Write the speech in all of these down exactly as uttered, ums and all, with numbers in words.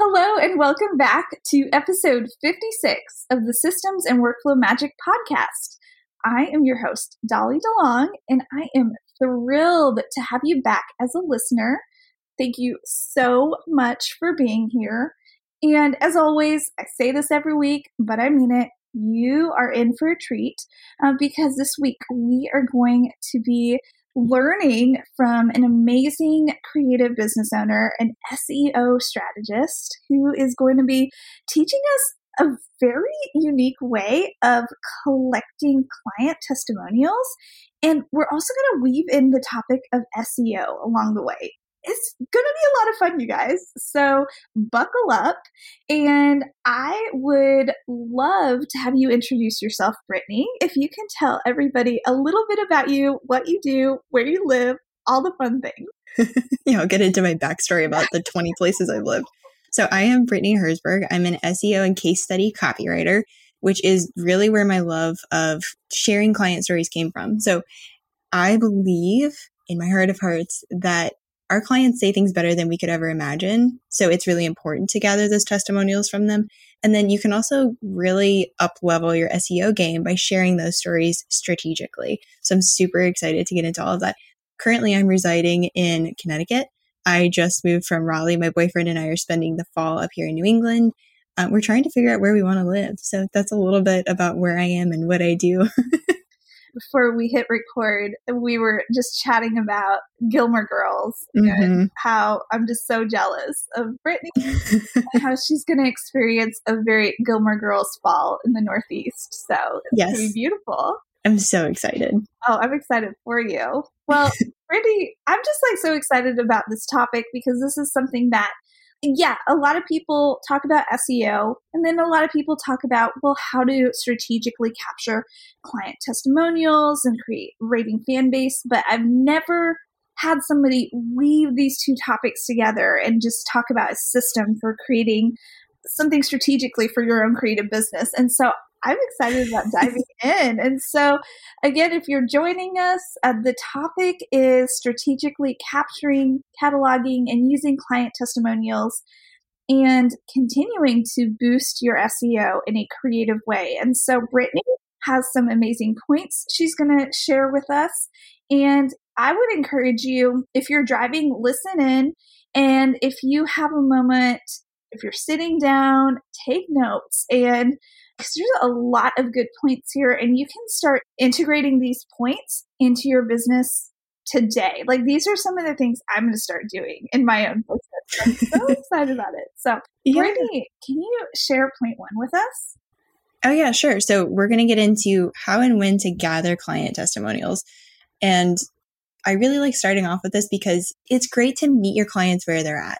Hello and welcome back to episode fifty-six of the Systems and Workflow Magic Podcast. I am your host, Dolly DeLong, and I am thrilled to have you back as a listener. Thank you so much for being here. And as always, I say this every week, but I mean it, you are in for a treat uh, because this week we are going to be learning from an amazing creative business owner and S E O strategist who is going to be teaching us a very unique way of collecting client testimonials. And we're also going to weave in the topic of S E O along the way. It's going to be a lot of fun, you guys. So buckle up. And I would love to have you introduce yourself, Brittany. If you can tell everybody a little bit about you, what you do, where you live, all the fun things. Yeah, I'll get into my backstory about the twenty places I've lived. So I am Brittany Herzberg. I'm an S E O and case study copywriter, which is really where my love of sharing client stories came from. So I believe in my heart of hearts that our clients say things better than we could ever imagine. So it's really important to gather those testimonials from them. And then you can also really up-level your S E O game by sharing those stories strategically. So I'm super excited to get into all of that. Currently, I'm residing in Connecticut. I just moved from Raleigh. My boyfriend and I are spending the fall up here in New England. Um, we're trying to figure out where we want to live. So that's a little bit about where I am and what I do. Before we hit record, we were just chatting about Gilmore Girls mm-hmm. and how I'm just so jealous of Brittany and how she's going to experience a very Gilmore Girls fall in the Northeast. So it's yes. going to be beautiful. I'm so excited. Oh, I'm excited for you. Well, Brittany, I'm just like so excited about this topic because this is something that, yeah, a lot of people talk about S E O, and then a lot of people talk about, well, how to strategically capture client testimonials and create raving fan base. But I've never had somebody weave these two topics together and just talk about a system for creating something strategically for your own creative business. And so I'm excited about diving in. And so again, if you're joining us, uh, the topic is strategically capturing, cataloging, and using client testimonials and continuing to boost your S E O in a creative way. And so Brittany has some amazing points she's going to share with us. And I would encourage you, if you're driving, listen in. And if you have a moment, if you're sitting down, take notes, and because there's a lot of good points here, and you can start integrating these points into your business today. Like, these are some of the things I'm going to start doing in my own business. I'm so excited about it. So, yeah. Brittany, can you share point one with us? Oh, yeah, sure. So we're going to get into how and when to gather client testimonials. And I really like starting off with this because it's great to meet your clients where they're at.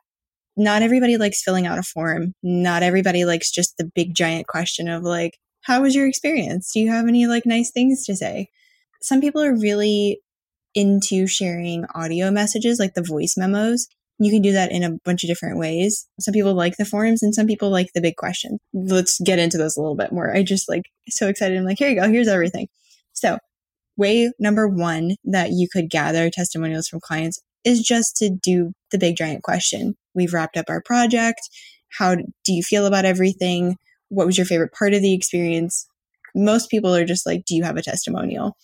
Not everybody likes filling out a form. Not everybody likes just the big giant question of like, how was your experience? Do you have any like nice things to say? Some people are really into sharing audio messages, like the voice memos. You can do that in a bunch of different ways. Some people like the forms and some people like the big questions. Let's get into those a little bit more. I just like so excited. I'm like, here you go. Here's everything. So way number one that you could gather testimonials from clients is just to do the big giant question. We've wrapped up our project. How do you feel about everything? What was your favorite part of the experience? Most people are just like, do you have a testimonial?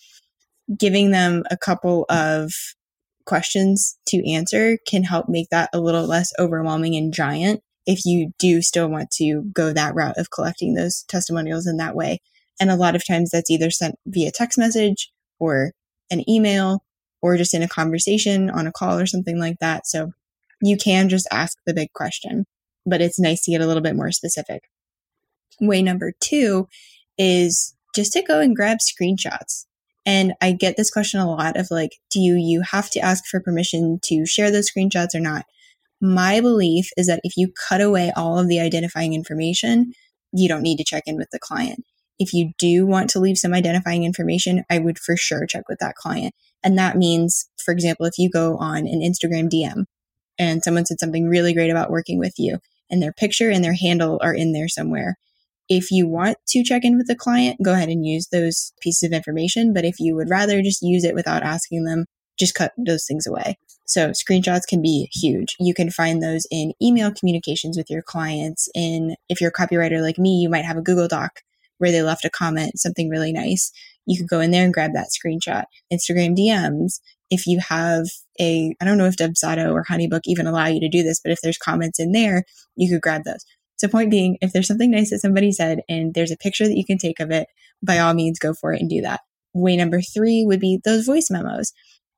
Giving them a couple of questions to answer can help make that a little less overwhelming and giant if you do still want to go that route of collecting those testimonials in that way. And a lot of times that's either sent via text message or an email or just in a conversation on a call or something like that. So you can just ask the big question, but it's nice to get a little bit more specific. Way number two is just to go and grab screenshots. And I get this question a lot of like, do you have to ask for permission to share those screenshots or not? My belief is that if you cut away all of the identifying information, you don't need to check in with the client. If you do want to leave some identifying information, I would for sure check with that client. And that means, for example, if you go on an Instagram D M and someone said something really great about working with you and their picture and their handle are in there somewhere, if you want to check in with the client, go ahead and use those pieces of information. But if you would rather just use it without asking them, just cut those things away. So screenshots can be huge. You can find those in email communications with your clients. In, if you're a copywriter like me, you might have a Google Doc where they left a comment, something really nice. You could go in there and grab that screenshot. Instagram D Ms. If you have a, I don't know if Dubsado or HoneyBook even allow you to do this, but if there's comments in there, you could grab those. So point being, if there's something nice that somebody said and there's a picture that you can take of it, by all means, go for it and do that. Way number three would be those voice memos,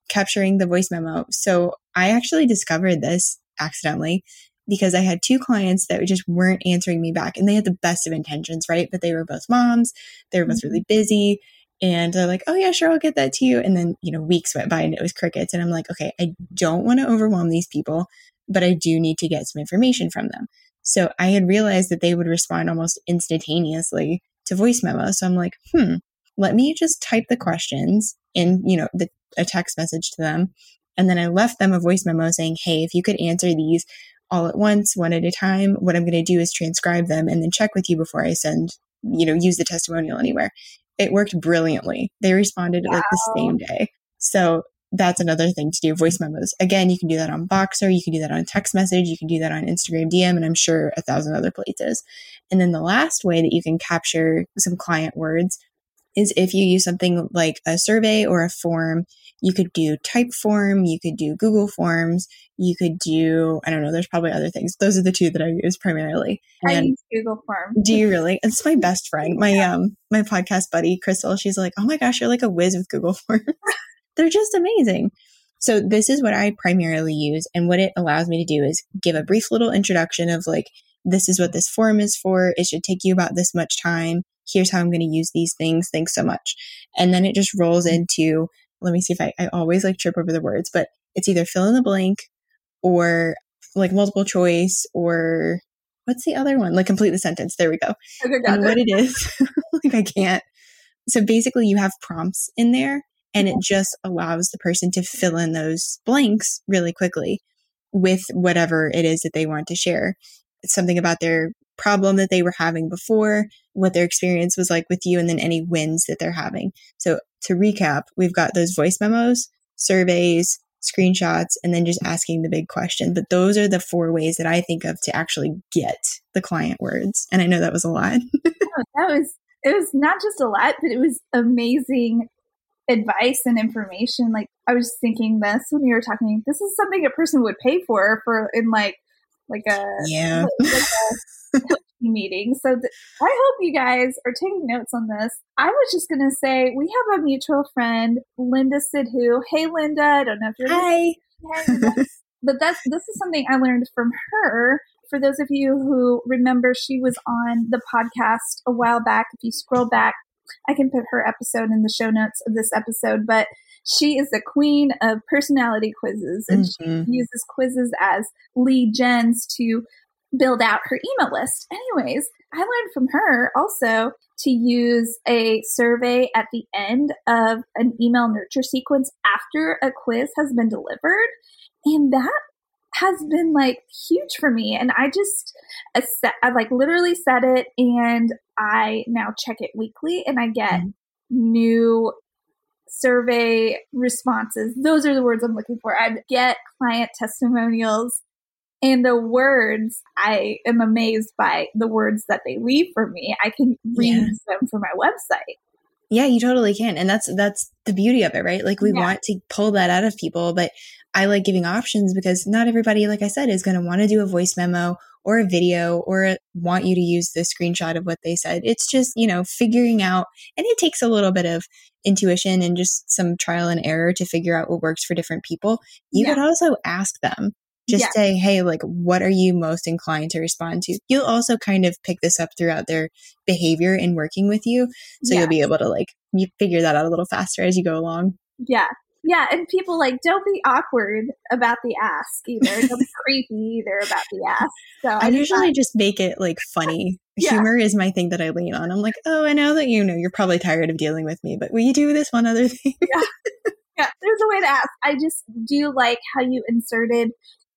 capturing the voice memo. So I actually discovered this accidentally because I had two clients that just weren't answering me back, and they had the best of intentions, right? But they were both moms. They were both really busy. And they're like, oh yeah, sure, I'll get that to you. And then, you know, weeks went by and it was crickets. And I'm like, okay, I don't want to overwhelm these people, but I do need to get some information from them. So I had realized that they would respond almost instantaneously to voice memos. So I'm like, hmm, let me just type the questions in, you know, the, a text message to them. And then I left them a voice memo saying, hey, if you could answer these all at once, one at a time, what I'm going to do is transcribe them and then check with you before I send, you know, use the testimonial anywhere. It worked brilliantly. They responded wow. like the same day. So that's another thing to do, voice memos. Again, you can do that on Boxer. You can do that on text message. You can do that on Instagram D M, and I'm sure a thousand other places. And then the last way that you can capture some client words is if you use something like a survey or a form. You could do Typeform. You could do Google Forms. You could do, I don't know, there's probably other things. Those are the two that I use primarily. And I use Google Forms. Do you really? It's my best friend. My yeah. um my podcast buddy, Crystal, she's like, oh my gosh, you're like a whiz with Google Forms. They're just amazing. So this is what I primarily use. And what it allows me to do is give a brief little introduction of like, this is what this form is for. It should take you about this much time. Here's how I'm going to use these things. Thanks so much. And then it just rolls into, let me see if I, I always like trip over the words, but it's either fill in the blank or like multiple choice or what's the other one? Like complete the sentence. There we go. Okay, got and it. What it is, like I can't. So basically you have prompts in there and it just allows the person to fill in those blanks really quickly with whatever it is that they want to share. It's something about their problem that they were having before, what their experience was like with you, and then any wins that they're having. So to recap, we've got those voice memos, surveys, screenshots, and then just asking the big question. But those are the four ways that I think of to actually get the client words. And I know that was a lot. oh, that was, it was not just a lot, but it was amazing advice and information. Like I was thinking this when you were talking, this is something a person would pay for, for in like, like a, yeah. like, like a, meeting. So th- I hope you guys are taking notes on this. I was just going to say, we have a mutual friend, Linda Sidhu. Hey, Linda. I don't know if you're Hi. Listening. Hey, but that's, this is something I learned from her. For those of you who remember, she was on the podcast a while back. If you scroll back, I can put her episode in the show notes of this episode, but she is the queen of personality quizzes, and mm-hmm. she uses quizzes as lead gens to build out her email list. Anyways, I learned from her also to use a survey at the end of an email nurture sequence after a quiz has been delivered. And that has been like huge for me. And I just, I like literally said it, and I now check it weekly and I get mm-hmm. new survey responses. Those are the words I'm looking for. I get client testimonials. And the words, I am amazed by the words that they leave for me. I can read yeah. them for my website. Yeah, you totally can. And that's that's the beauty of it, right? Like we yeah. want to pull that out of people, but I like giving options because not everybody, like I said, is going to want to do a voice memo or a video or a, want you to use the screenshot of what they said. It's just, you know, figuring out, and it takes a little bit of intuition and just some trial and error to figure out what works for different people. You yeah. could also ask them. Just yeah. say, hey, like, what are you most inclined to respond to? You'll also kind of pick this up throughout their behavior in working with you. So yeah. you'll be able to like, you figure that out a little faster as you go along. Yeah. Yeah, and people like, don't be awkward about the ask either. Don't be creepy either about the ask. So I, I usually thought, just make it like funny. Yeah. Humor is my thing that I lean on. I'm like, oh, I know that you know you're probably tired of dealing with me, but will you do this one other thing? Yeah, yeah. There's a way to ask. I just do like how you inserted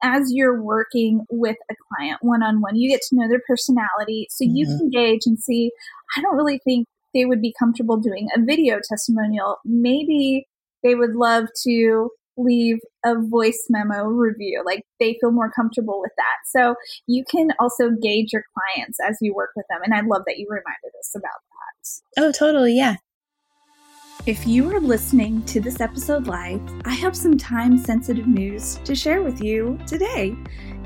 as you're working with a client one-on-one. You get to know their personality, so mm-hmm. you can gauge and see. I don't really think they would be comfortable doing a video testimonial. Maybe they would love to leave a voice memo review. Like they feel more comfortable with that. So you can also gauge your clients as you work with them. And I love that you reminded us about that. Oh, totally. Yeah. If you are listening to this episode live, I have some time-sensitive news to share with you today.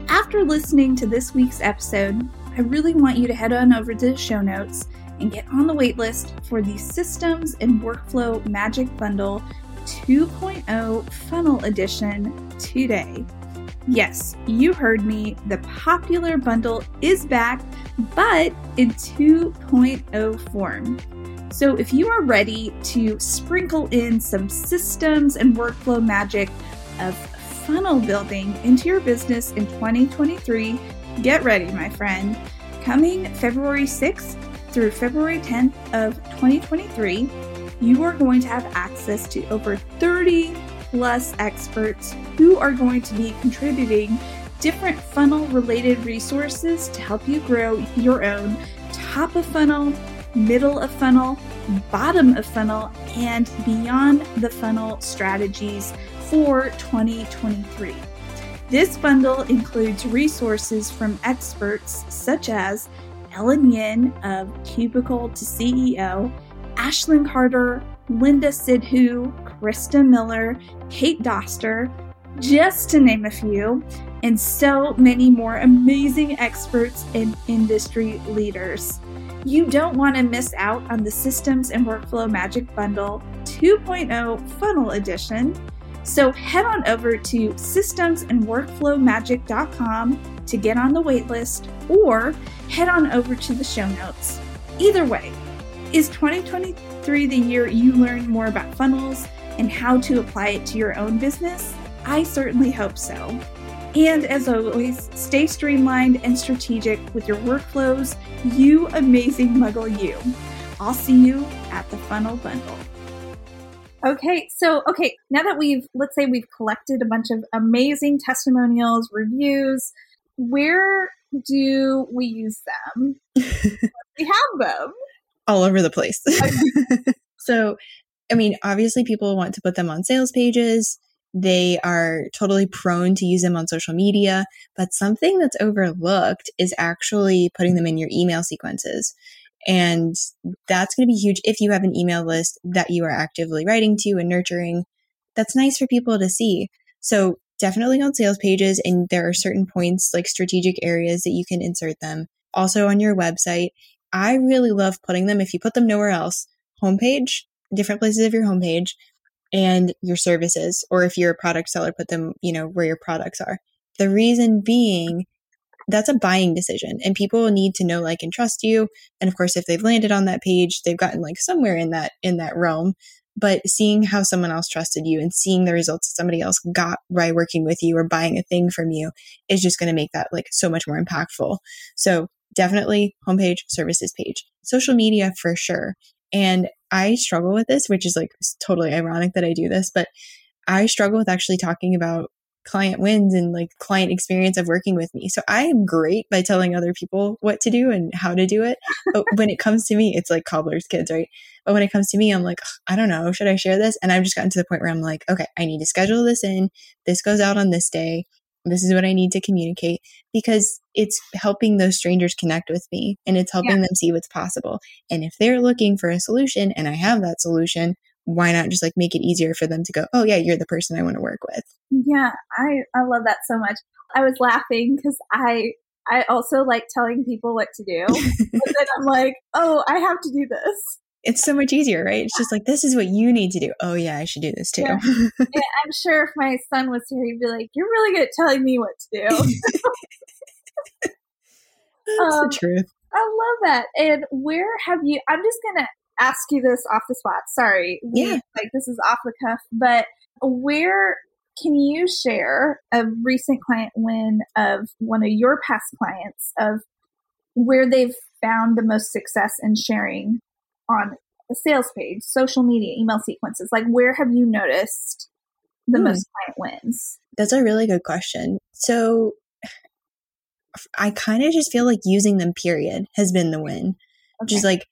After listening to this week's episode, I really want you to head on over to the show notes and get on the waitlist for the Systems and Workflow Magic Bundle two point oh Funnel Edition today. Yes, you heard me. The popular bundle is back, but in two point oh form. So if you are ready to sprinkle in some systems and workflow magic of funnel building into your business in twenty twenty-three, get ready, my friend. Coming February sixth through February tenth of twenty twenty-three, you are going to have access to over thirty plus experts who are going to be contributing different funnel related resources to help you grow your own top of funnel, middle of funnel, bottom of funnel, and beyond the funnel strategies for twenty twenty-three. This bundle includes resources from experts such as Ellen Yin of Cubicle to C E O, Ashlyn Carter, Linda Sidhu, Krista Miller, Kate Doster, just to name a few, and so many more amazing experts and industry leaders. You don't want to miss out on the Systems and Workflow Magic Bundle two point oh Funnel Edition, so head on over to systems and workflow magic dot com to get on the waitlist, or head on over to the show notes. Either way, is twenty twenty-three the year you learn more about funnels and how to apply it to your own business? I certainly hope so. And as always, stay streamlined and strategic with your workflows, you amazing muggle you. I'll see you at the Funnel Bundle. Okay, so, okay, now that we've, let's say we've collected a bunch of amazing testimonials, reviews, where do we use them? We have them. All over the place. Okay. So, I mean, obviously people want to put them on sales pages. They are totally prone to use them on social media, but something that's overlooked is actually putting them in your email sequences. And that's going to be huge if you have an email list that you are actively writing to and nurturing. That's nice for people to see. So definitely on sales pages, and there are certain points like strategic areas that you can insert them. Also on your website, I really love putting them, if you put them nowhere else, homepage, different places of your homepage, and your services, or if you're a product seller, put them, you know, where your products are. The reason being, that's a buying decision, and people need to know, like, and trust you. And of course, if they've landed on that page, they've gotten like somewhere in that in that realm. But seeing how someone else trusted you and seeing the results that somebody else got by working with you or buying a thing from you is just going to make that like so much more impactful. So definitely homepage, services page, social media for sure. And I struggle with this, which is like totally ironic that I do this, but I struggle with actually talking about client wins and like client experience of working with me. So I am great by telling other people what to do and how to do it. But when it comes to me, it's like cobbler's kids, right? But when it comes to me, I'm like, I don't know, should I share this? And I've just gotten to the point where I'm like, okay, I need to schedule this in. This goes out on this day. This is what I need to communicate, because it's helping those strangers connect with me, and it's helping yeah. them see what's possible. And if they're looking for a solution and I have that solution, why not just like make it easier for them to go, oh yeah, you're the person I want to work with. Yeah. I, I love that so much. I was laughing because I, I also like telling people what to do, but then I'm like, oh, I have to do this. It's so much easier, right? It's just like, this is what you need to do. Oh yeah, I should do this too. Yeah. Yeah, I'm sure if my son was here, he'd be like, you're really good at telling me what to do. That's um, the truth. I love that. And where have you, I'm just going to ask you this off the spot. Sorry. Yeah. Like, this is off the cuff, but Where can you share a recent client win of one of your past clients of where they've found the most success in sharing on a sales page, social media, email sequences? Like, where have you noticed the mm. most client wins? That's a really good question. So I kind of just feel like using them, period, has been the win. Okay. Just like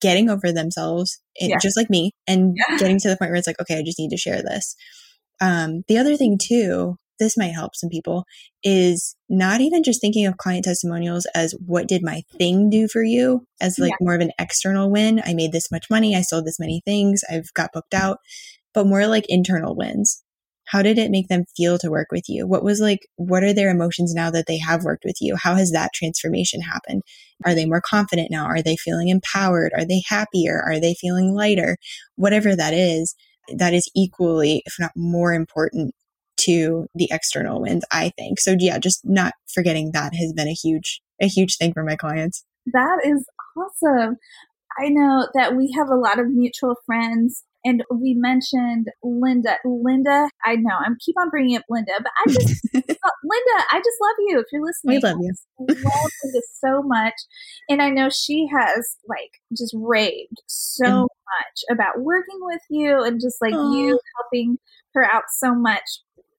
getting over themselves, it, yeah. just like me, and yeah. getting to the point where it's like, okay, I just need to share this. Um, the other thing too, this might help some people, is not even just thinking of client testimonials as what did my thing do for you as like yeah. more of an external win. I made this much money. I sold this many things. I've got booked out, but more like internal wins. How did it make them feel to work with you? What was like, what are their emotions now that they have worked with you? How has that transformation happened? Are they more confident now? Are they feeling empowered? Are they happier? Are they feeling lighter? Whatever that is, that is equally, if not more important to the external wins, I think. So yeah, just not forgetting that has been a huge, a huge thing for my clients. That is awesome. I know that we have a lot of mutual friends. And we mentioned Linda. Linda, I know I keep on bringing up Linda, but I just, Linda, I just love you. If you're listening, we love you. I love Linda so much. And I know she has like just raved so mm. much about working with you and just like Aww. You helping her out so much.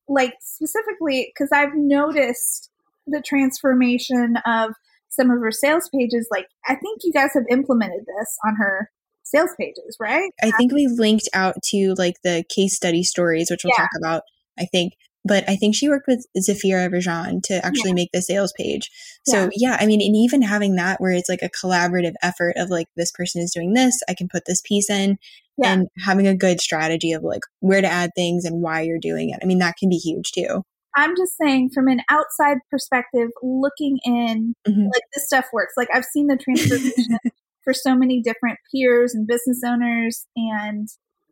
Like specifically, because I've noticed the transformation of some of her sales pages. Like, I think you guys have implemented this on her sales pages, right? I think we linked out to like the case study stories, which we'll yeah. talk about, I think. But I think she worked with Zafira Rajan to actually yeah. make the sales page. So yeah. yeah, I mean, and even having that where it's like a collaborative effort of like, this person is doing this, I can put this piece in yeah. and having a good strategy of like where to add things and why you're doing it. I mean, that can be huge too. I'm just saying from an outside perspective, looking in, mm-hmm. like this stuff works. Like I've seen the transformation for so many different peers and business owners. And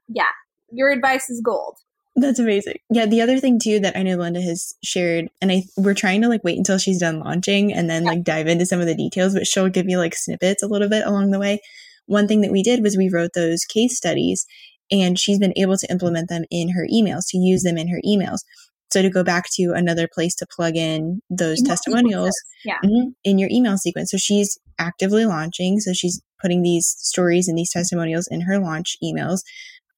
yeah, your advice is gold. That's amazing. Yeah. The other thing too, that I know Linda has shared, and I, we're trying to like wait until she's done launching and then yeah. like dive into some of the details, but she'll give you like snippets a little bit along the way. One thing that we did was we wrote those case studies and she's been able to implement them in her emails, to use them in her emails. So to go back to another place to plug in those email testimonials yeah. in your email sequence. So she's actively launching. So she's putting these stories and these testimonials in her launch emails.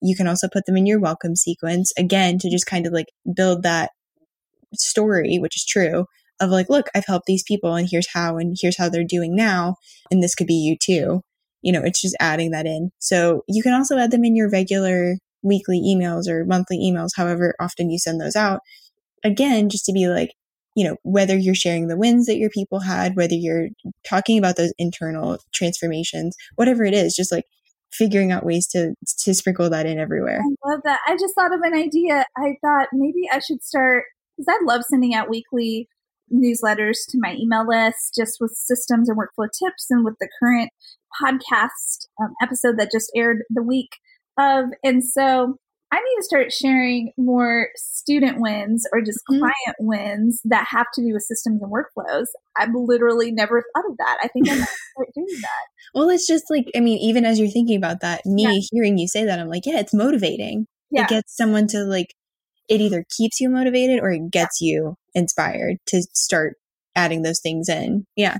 You can also put them in your welcome sequence, again, to just kind of like build that story, which is true, of like, look, I've helped these people and here's how, and here's how they're doing now. And this could be you too. You know, it's just adding that in. So you can also add them in your regular weekly emails or monthly emails, however often you send those out. Again, just to be like, you know, whether you're sharing the wins that your people had, whether you're talking about those internal transformations, whatever it is, just like figuring out ways to to sprinkle that in everywhere. I love that. I just thought of an idea. I thought maybe I should start, because I love sending out weekly newsletters to my email list, just with systems and workflow tips and with the current podcast um, episode that just aired the week of. And so I need to start sharing more student wins or just mm-hmm. client wins that have to do with systems and workflows. I've literally never thought of that. I think I'm going to start doing that. Well, it's just like, I mean, even as you're thinking about that, me yeah. hearing you say that, I'm like, yeah, it's motivating. Yeah. It gets someone to like, it either keeps you motivated or it gets yeah. you inspired to start adding those things in. Yeah. yeah.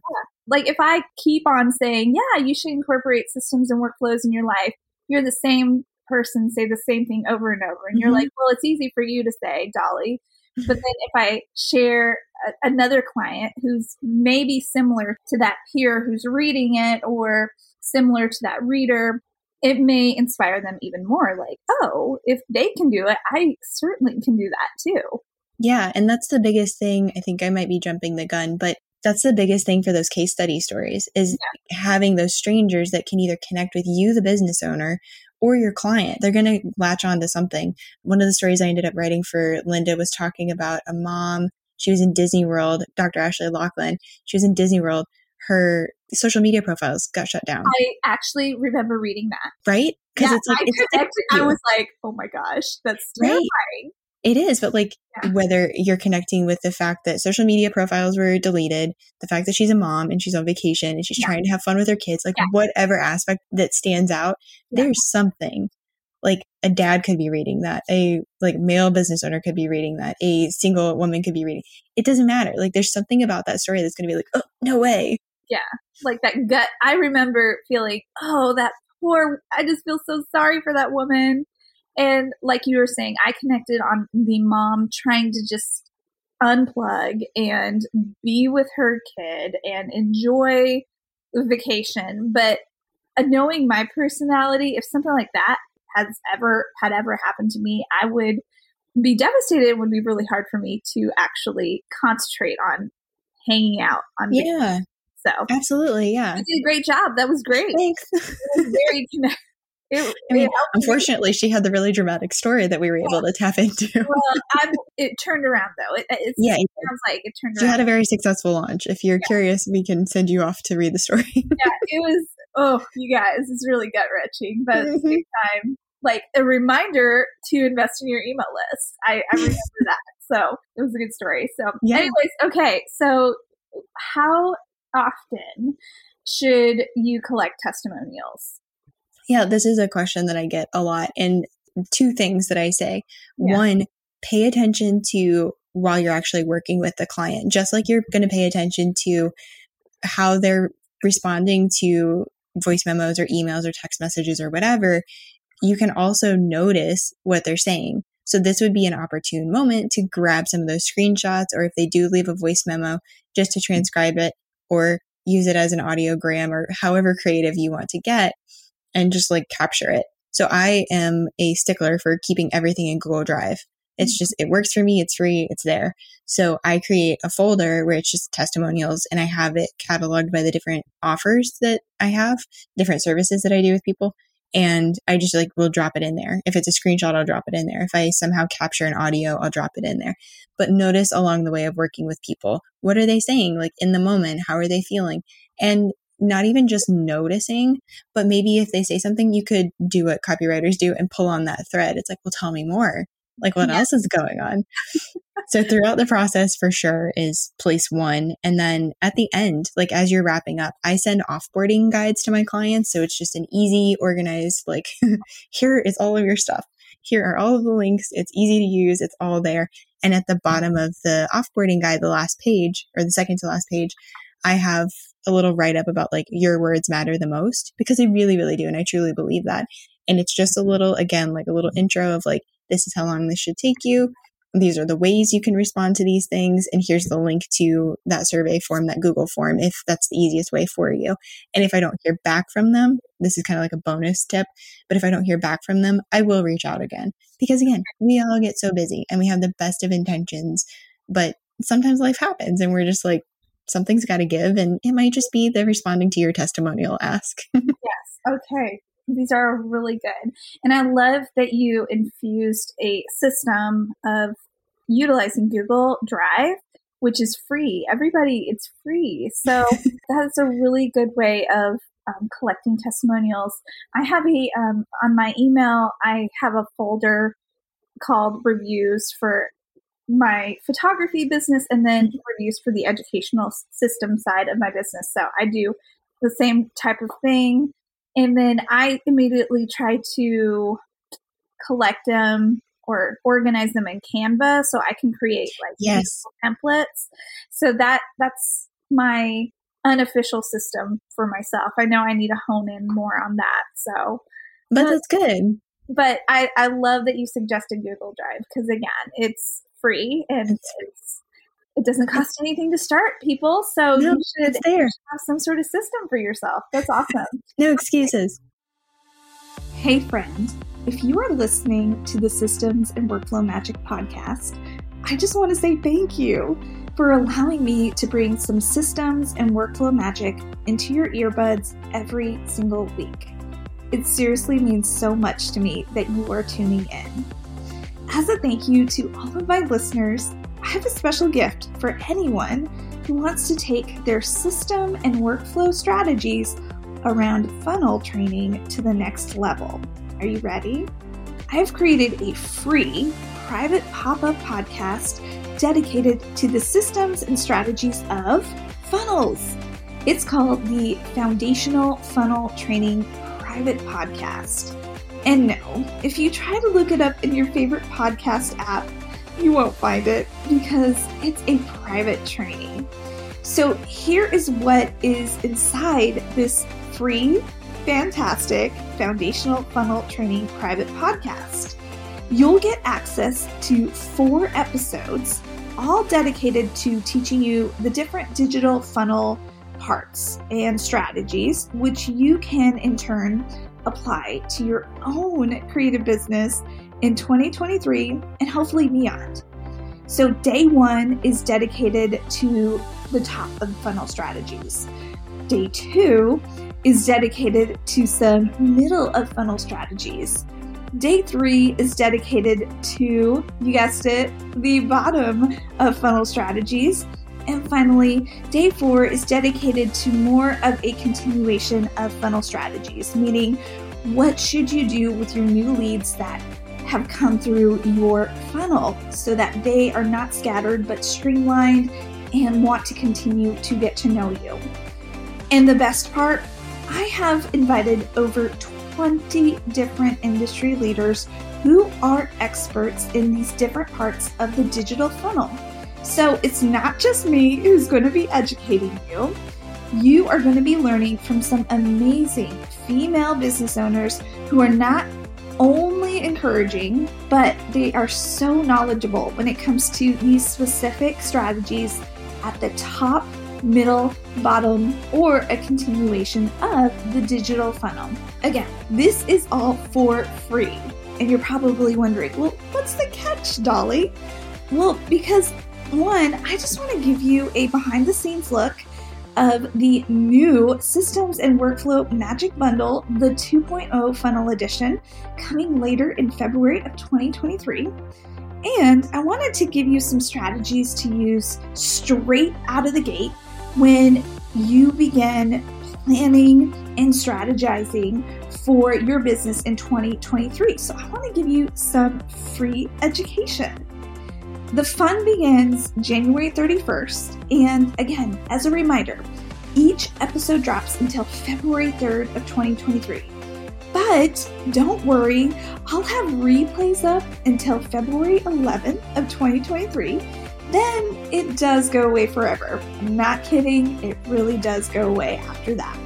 Like if I keep on saying, yeah, you should incorporate systems and workflows in your life, you're the same person say the same thing over and over. And you're mm-hmm. like, well, it's easy for you to say, Dolly. But then if I share a, another client who's maybe similar to that peer who's reading it or similar to that reader, it may inspire them even more. Like, oh, if they can do it, I certainly can do that too. Yeah. And that's the biggest thing. I think I might be jumping the gun, but that's the biggest thing for those case study stories is yeah. having those strangers that can either connect with you, the business owner, or your client. They're going to latch on to something. One of the stories I ended up writing for Linda was talking about a mom. She was in Disney World, Doctor Ashley Laughlin. She was in Disney World. Her social media profiles got shut down. I actually remember reading that. Right? Because yeah, it's like, I, it's actually, I was like, oh my gosh, that's terrifying. Right? It is, but like yeah. whether you're connecting with the fact that social media profiles were deleted, the fact that she's a mom and she's on vacation and she's yeah. trying to have fun with her kids, like yeah. whatever aspect that stands out, yeah. there's something. like a dad could be reading that, a like male business owner could be reading that, a single woman could be reading. It doesn't matter. Like there's something about that story that's going to be like, oh, no way. Yeah. Like that gut. I remember feeling, oh, that poor, I just feel so sorry for that woman. And like you were saying, I connected on the mom trying to just unplug and be with her kid and enjoy vacation. But knowing my personality, if something like that has ever had ever happened to me, I would be devastated. It would be really hard for me to actually concentrate on hanging out on vacation. Yeah. So absolutely, yeah. You did a great job. That was great. Thanks. It was very connected. It, I mean, unfortunately, me. She had the really dramatic story that we were yeah. able to tap into. Well, I'm, it turned around though. It, it, yeah, it sounds like it turned she around. She had a very successful launch. If you're yeah. curious, we can send you off to read the story. Yeah, it was, oh, you guys, it's really gut wrenching. But at the same time, like a reminder to invest in your email list. I, I remember that. So it was a good story. So yeah. anyways, okay. So how often should you collect testimonials? Yeah, this is a question that I get a lot. And two things that I say. Yeah. One, pay attention to while you're actually working with the client, just like you're going to pay attention to how they're responding to voice memos or emails or text messages or whatever. You can also notice what they're saying. So this would be an opportune moment to grab some of those screenshots, or if they do leave a voice memo, just to transcribe it or use it as an audiogram or however creative you want to get. And just like capture it. So I am a stickler for keeping everything in Google Drive. It's just, it works for me. It's free. It's there. So I create a folder where it's just testimonials, and I have it cataloged by the different offers that I have, different services that I do with people. And I just like will drop it in there. If it's a screenshot, I'll drop it in there. If I somehow capture an audio, I'll drop it in there. But notice along the way of working with people, what are they saying? Like in the moment, how are they feeling? And not even just noticing, but maybe if they say something, you could do what copywriters do and pull on that thread. It's like, well, tell me more. Like what yeah. else is going on? So throughout the process, for sure, is place one. And then at the end, like as you're wrapping up, I send offboarding guides to my clients. So it's just an easy, organized, like here is all of your stuff. Here are all of the links. It's easy to use. It's all there. And at the bottom of the offboarding guide, the last page or the second to last page, I have a little write-up about like your words matter the most, because I really, really do. And I truly believe that. And it's just a little, again, like a little intro of like, this is how long this should take you. These are the ways you can respond to these things. And here's the link to that survey form, that Google form, if that's the easiest way for you. And if I don't hear back from them, this is kind of like a bonus tip, but if I don't hear back from them, I will reach out again. Because again, we all get so busy and we have the best of intentions, but sometimes life happens and we're just like, something's got to give, and it might just be the responding to your testimonial ask. Yes. Okay. These are really good. And I love that you infused a system of utilizing Google Drive, which is free. Everybody, it's free. So that's a really good way of um, collecting testimonials. I have a, um, on my email, I have a folder called reviews for my photography business, and then reviews for the educational system side of my business. So I do the same type of thing. And then I immediately try to collect them or organize them in Canva so I can create like yes. templates. So that that's my unofficial system for myself. I know I need to hone in more on that. So, But that's good. But I, I love that you suggested Google Drive, because again, it's free and it's, it doesn't cost anything to start, people. So no, you should there. have some sort of system for yourself. That's awesome. No excuses. Hey friend, if you are listening to the Systems and Workflow Magic podcast, I just want to say thank you for allowing me to bring some systems and workflow magic into your earbuds every single week. It seriously means so much to me that you are tuning in. As a thank you to all of my listeners, I have a special gift for anyone who wants to take their system and workflow strategies around funnel training to the next level. Are you ready? I have created a free private pop-up podcast dedicated to the systems and strategies of funnels. It's called the Foundational Funnel Training Private Podcast. And no, if you try to look it up in your favorite podcast app, you won't find it because it's a private training. So here is what is inside this free, fantastic Foundational Funnel Training Private Podcast. You'll get access to four episodes, all dedicated to teaching you the different digital funnel parts and strategies, which you can in turn apply to your own creative business in twenty twenty-three and hopefully beyond. So day one is dedicated to the top of the funnel strategies. Day two is dedicated to some middle of funnel strategies. Day three is dedicated to, you guessed it, the bottom of funnel strategies. And finally, day four is dedicated to more of a continuation of funnel strategies, meaning what should you do with your new leads that have come through your funnel so that they are not scattered but streamlined and want to continue to get to know you. And the best part, I have invited over twenty different industry leaders who are experts in these different parts of the digital funnel. So it's not just me who's going to be educating you. You are going to be learning from some amazing female business owners who are not only encouraging, but they are so knowledgeable when it comes to these specific strategies at the top, middle, bottom, or a continuation of the digital funnel. Again, this is all for free. And you're probably wondering, well, what's the catch, Dolly? Well, because one, I just want to give you a behind the scenes look of the new Systems and Workflow Magic Bundle, the two point oh Funnel Edition, coming later in February of twenty twenty-three. And I wanted to give you some strategies to use straight out of the gate when you begin planning and strategizing for your business in twenty twenty-three. So I want to give you some free education. The fun begins January thirty-first, and again, as a reminder, each episode drops until February third of twenty twenty-three. But don't worry, I'll have replays up until February eleventh of twenty twenty-three. Then it does go away forever. I'm not kidding, it really does go away after that.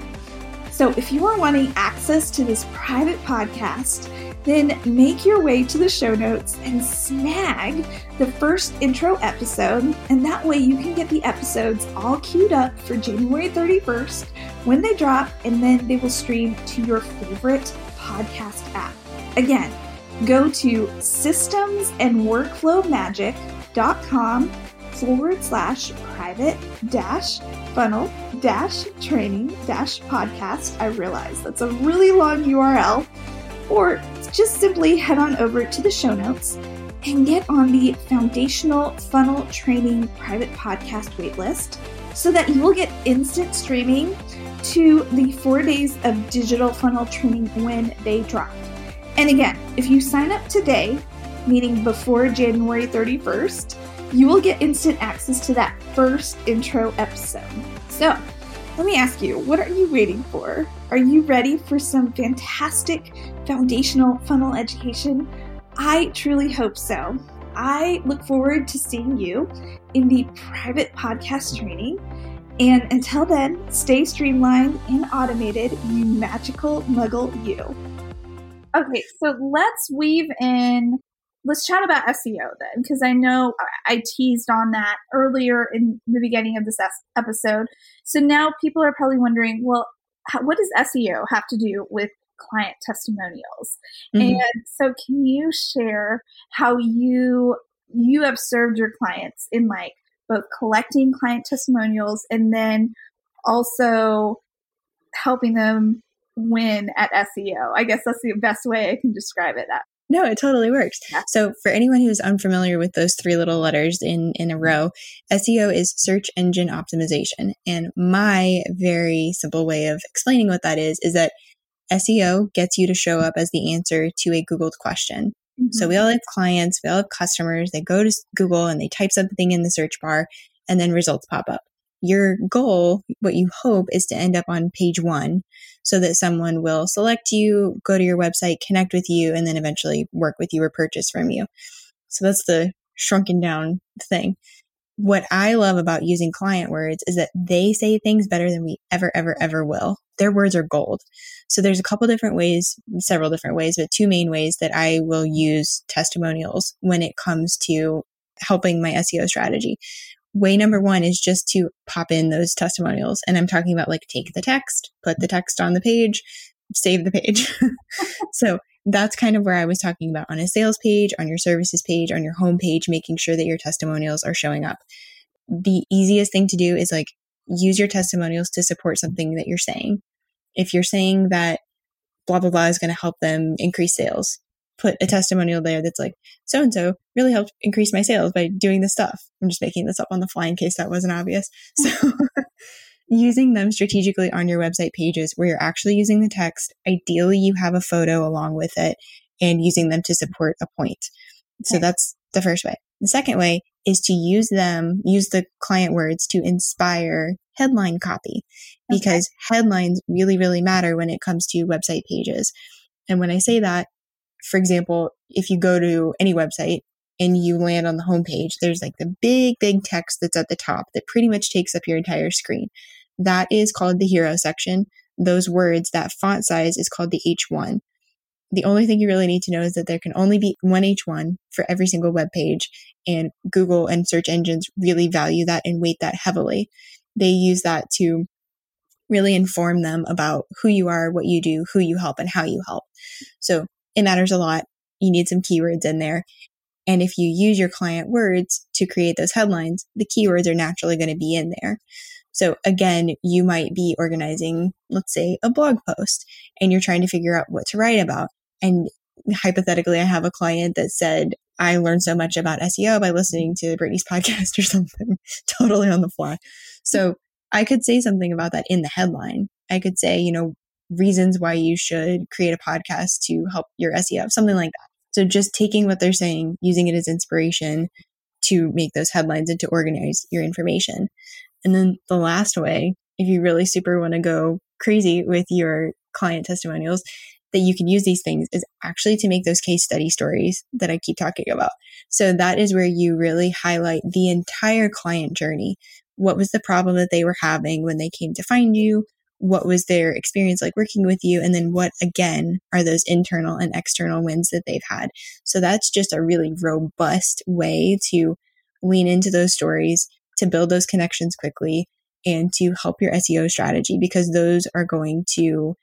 So if you are wanting access to this private podcast, then make your way to the show notes and snag the first intro episode, and that way you can get the episodes all queued up for January thirty-first when they drop, and then they will stream to your favorite podcast app. Again, go to systemsandworkflowmagic.com forward slash private dash funnel dash training dash podcast. I realize that's a really long U R L. Or just simply head on over to the show notes and get on the Foundational Funnel Training Private Podcast waitlist so that you will get instant streaming to the four days of digital funnel training when they drop. And again, if you sign up today, meaning before January thirty-first, you will get instant access to that first intro episode. So let me ask you, what are you waiting for? Are you ready for some fantastic foundational funnel education? I truly hope so. I look forward to seeing you in the private podcast training. And until then, stay streamlined and automated, you magical muggle you. Okay, so let's weave in, let's chat about S E O then, because I know I teased on that earlier in the beginning of this episode. So now people are probably wondering, well, how, what does S E O have to do with client testimonials? Mm-hmm. And so can you share how you you have served your clients in like both collecting client testimonials and then also helping them win at S E O? I guess that's the best way I can describe it. That No, it totally works. So for anyone who's unfamiliar with those three little letters in, in a row, S E O is search engine optimization. And my very simple way of explaining what that is, is that S E O gets you to show up as the answer to a Googled question. Mm-hmm. So we all have clients, we all have customers, they go to Google and they type something in the search bar and then results pop up. your goal, what you hope, is to end up on page one so that someone will select you, go to your website, connect with you, and then eventually work with you or purchase from you. So that's the shrunken down thing. What I love about using client words is that they say things better than we ever, ever, ever will. Their words are gold. So there's a couple different ways, several different ways, but two main ways that I will use testimonials when it comes to helping my S E O strategy. Way number one is just to pop in those testimonials. And I'm talking about like take the text, put the text on the page, save the page. So that's kind of where I was talking about on a sales page, on your services page, on your homepage, making sure that your testimonials are showing up. The easiest thing to do is like use your testimonials to support something that you're saying. If you're saying that blah, blah, blah is going to help them increase sales, put a testimonial there that's like, so-and-so really helped increase my sales by doing this stuff. I'm just making this up on the fly in case that wasn't obvious. So using them strategically on your website pages where you're actually using the text, ideally you have a photo along with it and using them to support a point. Okay. So that's the first way. The second way is to use them, use the client words to inspire headline copy because okay. headlines really, really matter when it comes to website pages. And when I say that, for example, if you go to any website and you land on the homepage, there's like the big, big text that's at the top that pretty much takes up your entire screen. That is called the hero section. Those words, that font size is called the H one. The only thing you really need to know is that there can only be one H one for every single web page. And Google and search engines really value that and weight that heavily. They use that to really inform them about who you are, what you do, who you help, and how you help. So it matters a lot. You need some keywords in there. And if you use your client words to create those headlines, the keywords are naturally going to be in there. So again, you might be organizing, let's say, a blog post, and you're trying to figure out what to write about. And hypothetically, I have a client that said, I learned so much about S E O by listening to Brittany's podcast or something, totally on the fly. So I could say something about that in the headline. I could say, you know, reasons why you should create a podcast to help your S E O, something like that. So just taking what they're saying, using it as inspiration to make those headlines and to organize your information. And then the last way, if you really super want to go crazy with your client testimonials, that you can use these things is actually to make those case study stories that I keep talking about. So that is where you really highlight the entire client journey. What was the problem that they were having when they came to find you? What was their experience like working with you? And then what, again, are those internal and external wins that they've had? So that's just a really robust way to lean into those stories, to build those connections quickly, and to help your S E O strategy, because those are going to,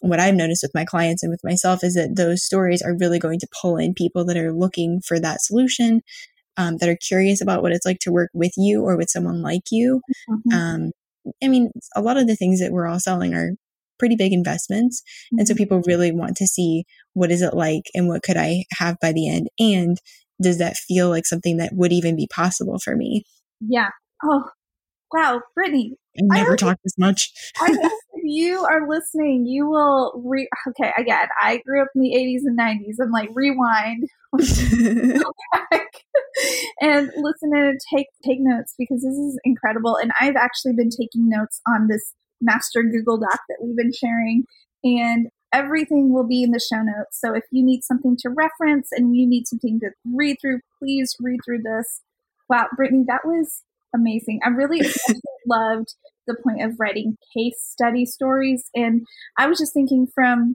what I've noticed with my clients and with myself is that those stories are really going to pull in people that are looking for that solution, um, that are curious about what it's like to work with you or with someone like you. Mm-hmm. Um, I mean, a lot of the things that we're all selling are pretty big investments. And so people really want to see, what is it like and what could I have by the end? And does that feel like something that would even be possible for me? Yeah. Oh, wow. Brittany. I've never talked this much. I guess if you are listening, you will re okay. Again, I grew up in the eighties and nineties. I'm like, rewind, go back and listen and take, take notes, because this is incredible. And I've actually been taking notes on this master Google Doc that we've been sharing, and everything will be in the show notes. So if you need something to reference and you need something to read through, please read through this. Wow. Brittany, that was amazing. I really loved the point of writing case study stories. And I was just thinking from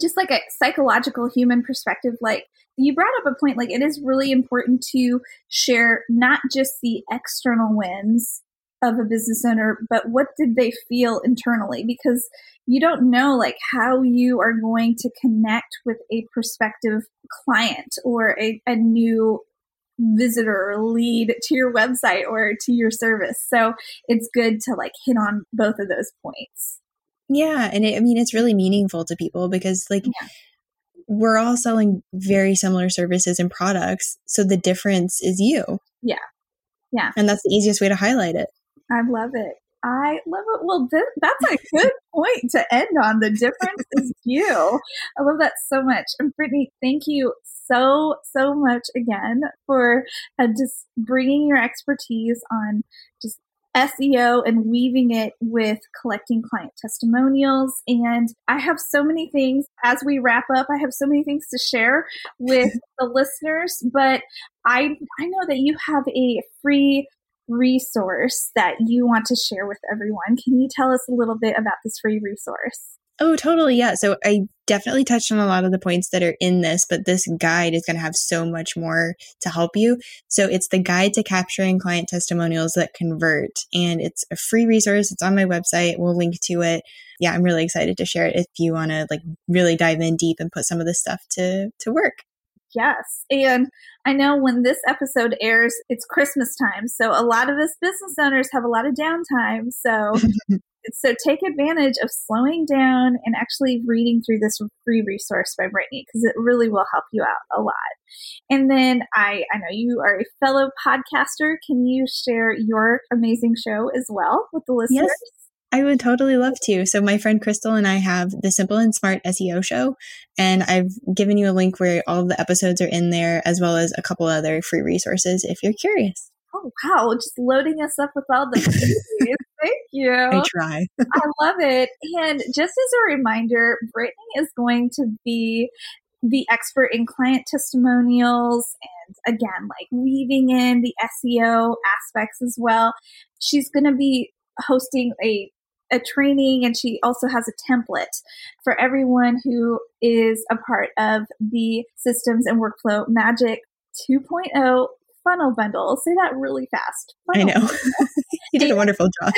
just like a psychological human perspective, like you brought up a point, like it is really important to share not just the external wins of a business owner, but what did they feel internally? Because you don't know like how you are going to connect with a prospective client or a, a new visitor or lead to your website or to your service. So it's good to like hit on both of those points. Yeah. And it, I mean, it's really meaningful to people because like yeah. we're all selling very similar services and products. So the difference is you. Yeah. Yeah. And that's the easiest way to highlight it. I love it. I love it. Well, th- that's a good point to end on. The difference is you. I love that so much. And Brittany, thank you so, so much again for uh, just bringing your expertise on just S E O and weaving it with collecting client testimonials. And I have so many things as we wrap up, I have so many things to share with the listeners, but I I know that you have a free resource that you want to share with everyone. Can you tell us a little bit about this free resource? Oh, totally. Yeah. So I definitely touched on a lot of the points that are in this, but this guide is going to have so much more to help you. So it's the guide to capturing client testimonials that convert, and it's a free resource. It's on my website. We'll link to it. Yeah. I'm really excited to share it if you want to like really dive in deep and put some of this stuff to, to work. Yes. And I know when this episode airs, it's Christmas time. So a lot of us business owners have a lot of downtime. So So take advantage of slowing down and actually reading through this free resource by Brittany, because it really will help you out a lot. And then I, I know you are a fellow podcaster. Can you share your amazing show as well with the listeners? Yes, I would totally love to. So my friend Crystal and I have the Simple and Smart S E O Show, and I've given you a link where all of the episodes are in there, as well as a couple other free resources if you're curious. Oh, wow. Just loading us up with all the freebies. Thank you. I try. I love it. And just as a reminder, Brittany is going to be the expert in client testimonials and, again, like weaving in the S E O aspects as well. She's going to be hosting a a training, and she also has a template for everyone who is a part of the Systems and Workflow Magic two point oh Funnel Bundle. Say that really fast. Funnel. I know. You did a wonderful job.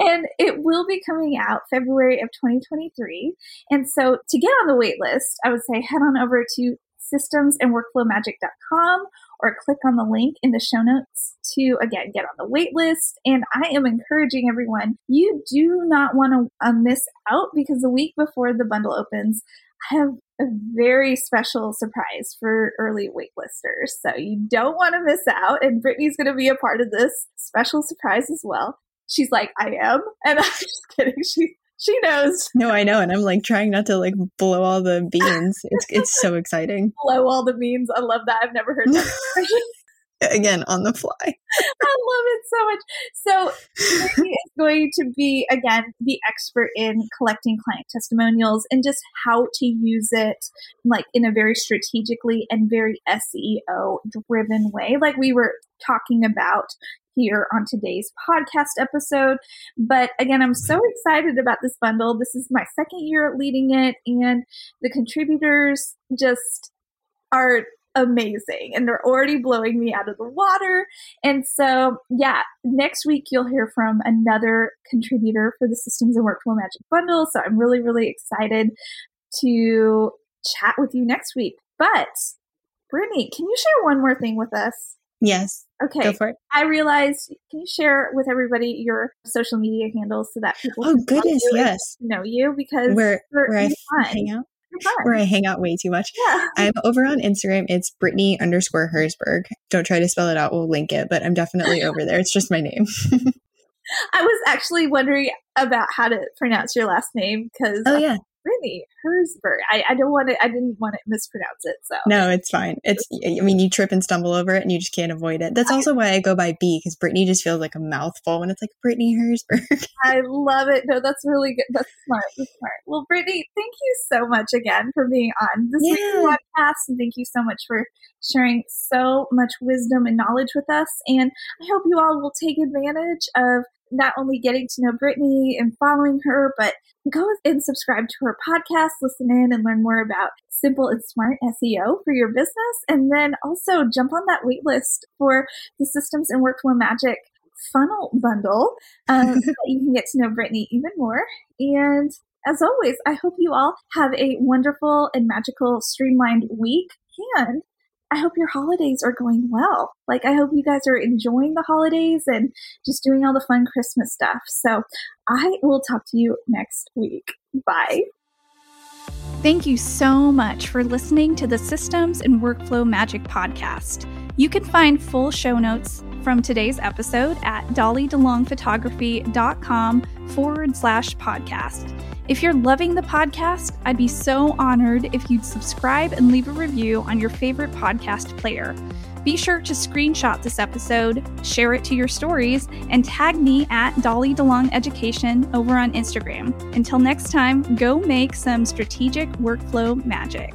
And it will be coming out February of twenty twenty-three. And so to get on the wait list, I would say head on over to systems and workflow magic dot com or click on the link in the show notes to, again, get on the wait list. And I am encouraging everyone, you do not want to uh, miss out, because the week before the bundle opens, I have a very special surprise for early waitlisters. So you don't want to miss out. And Brittany's going to be a part of this special surprise as well. She's like, I am. And I'm just kidding. She she knows. No, I know. And I'm like trying not to like blow all the beans. It's it's so exciting. Blow all the beans. I love that. I've never heard that expression. Again, on the fly. I love it so much. So Brittany is going to be, again, the expert in collecting client testimonials and just how to use it like in a very strategically and very S E O driven way, like we were talking about here on today's podcast episode. But again, I'm so excited about this bundle. This is my second year leading it, and the contributors just are amazing, and they're already blowing me out of the water. And so, yeah, next week you'll hear from another contributor for the Systems and Workflow Magic Bundle. So I'm really, really excited to chat with you next week. But Brittany, can you share one more thing with us? Yes. Okay. Go for it. I realized, can you share with everybody your social media handles so that people oh, goodness, yes. know you, because where, we're where I fun. hang out? Where I hang out way too much. Yeah. I'm over on Instagram. It's Brittany underscore Herzberg. Don't try to spell it out. We'll link it, but I'm definitely over there. It's just my name. I was actually wondering about how to pronounce your last name, because oh, yeah. Brittany Herzberg. I, I don't want to, I didn't want to mispronounce it. So no, it's fine. It's, I mean, you trip and stumble over it and you just can't avoid it. That's also why I go by B, because Brittany just feels like a mouthful when it's like Brittany Herzberg. I love it. No, that's really good. That's smart. That's smart. Well, Brittany, thank you so much again for being on this yeah. week's podcast. And thank you so much for sharing so much wisdom and knowledge with us. And I hope you all will take advantage of not only getting to know Brittany and following her, but go and subscribe to her podcast, listen in and learn more about Simple and Smart S E O for your business. And then also jump on that wait list for the Systems and Workflow Magic Funnel Bundle um, so that you can get to know Brittany even more. And as always, I hope you all have a wonderful and magical streamlined week. And I hope your holidays are going well. Like, I hope you guys are enjoying the holidays and just doing all the fun Christmas stuff. So I will talk to you next week. Bye. Thank you so much for listening to the Systems and Workflow Magic Podcast. You can find full show notes from today's episode at dollydelongphotography.com forward slash podcast. If you're loving the podcast, I'd be so honored if you'd subscribe and leave a review on your favorite podcast player. Be sure to screenshot this episode, share it to your stories, and tag me at Dolly DeLong Education over on Instagram. Until next time, go make some strategic workflow magic.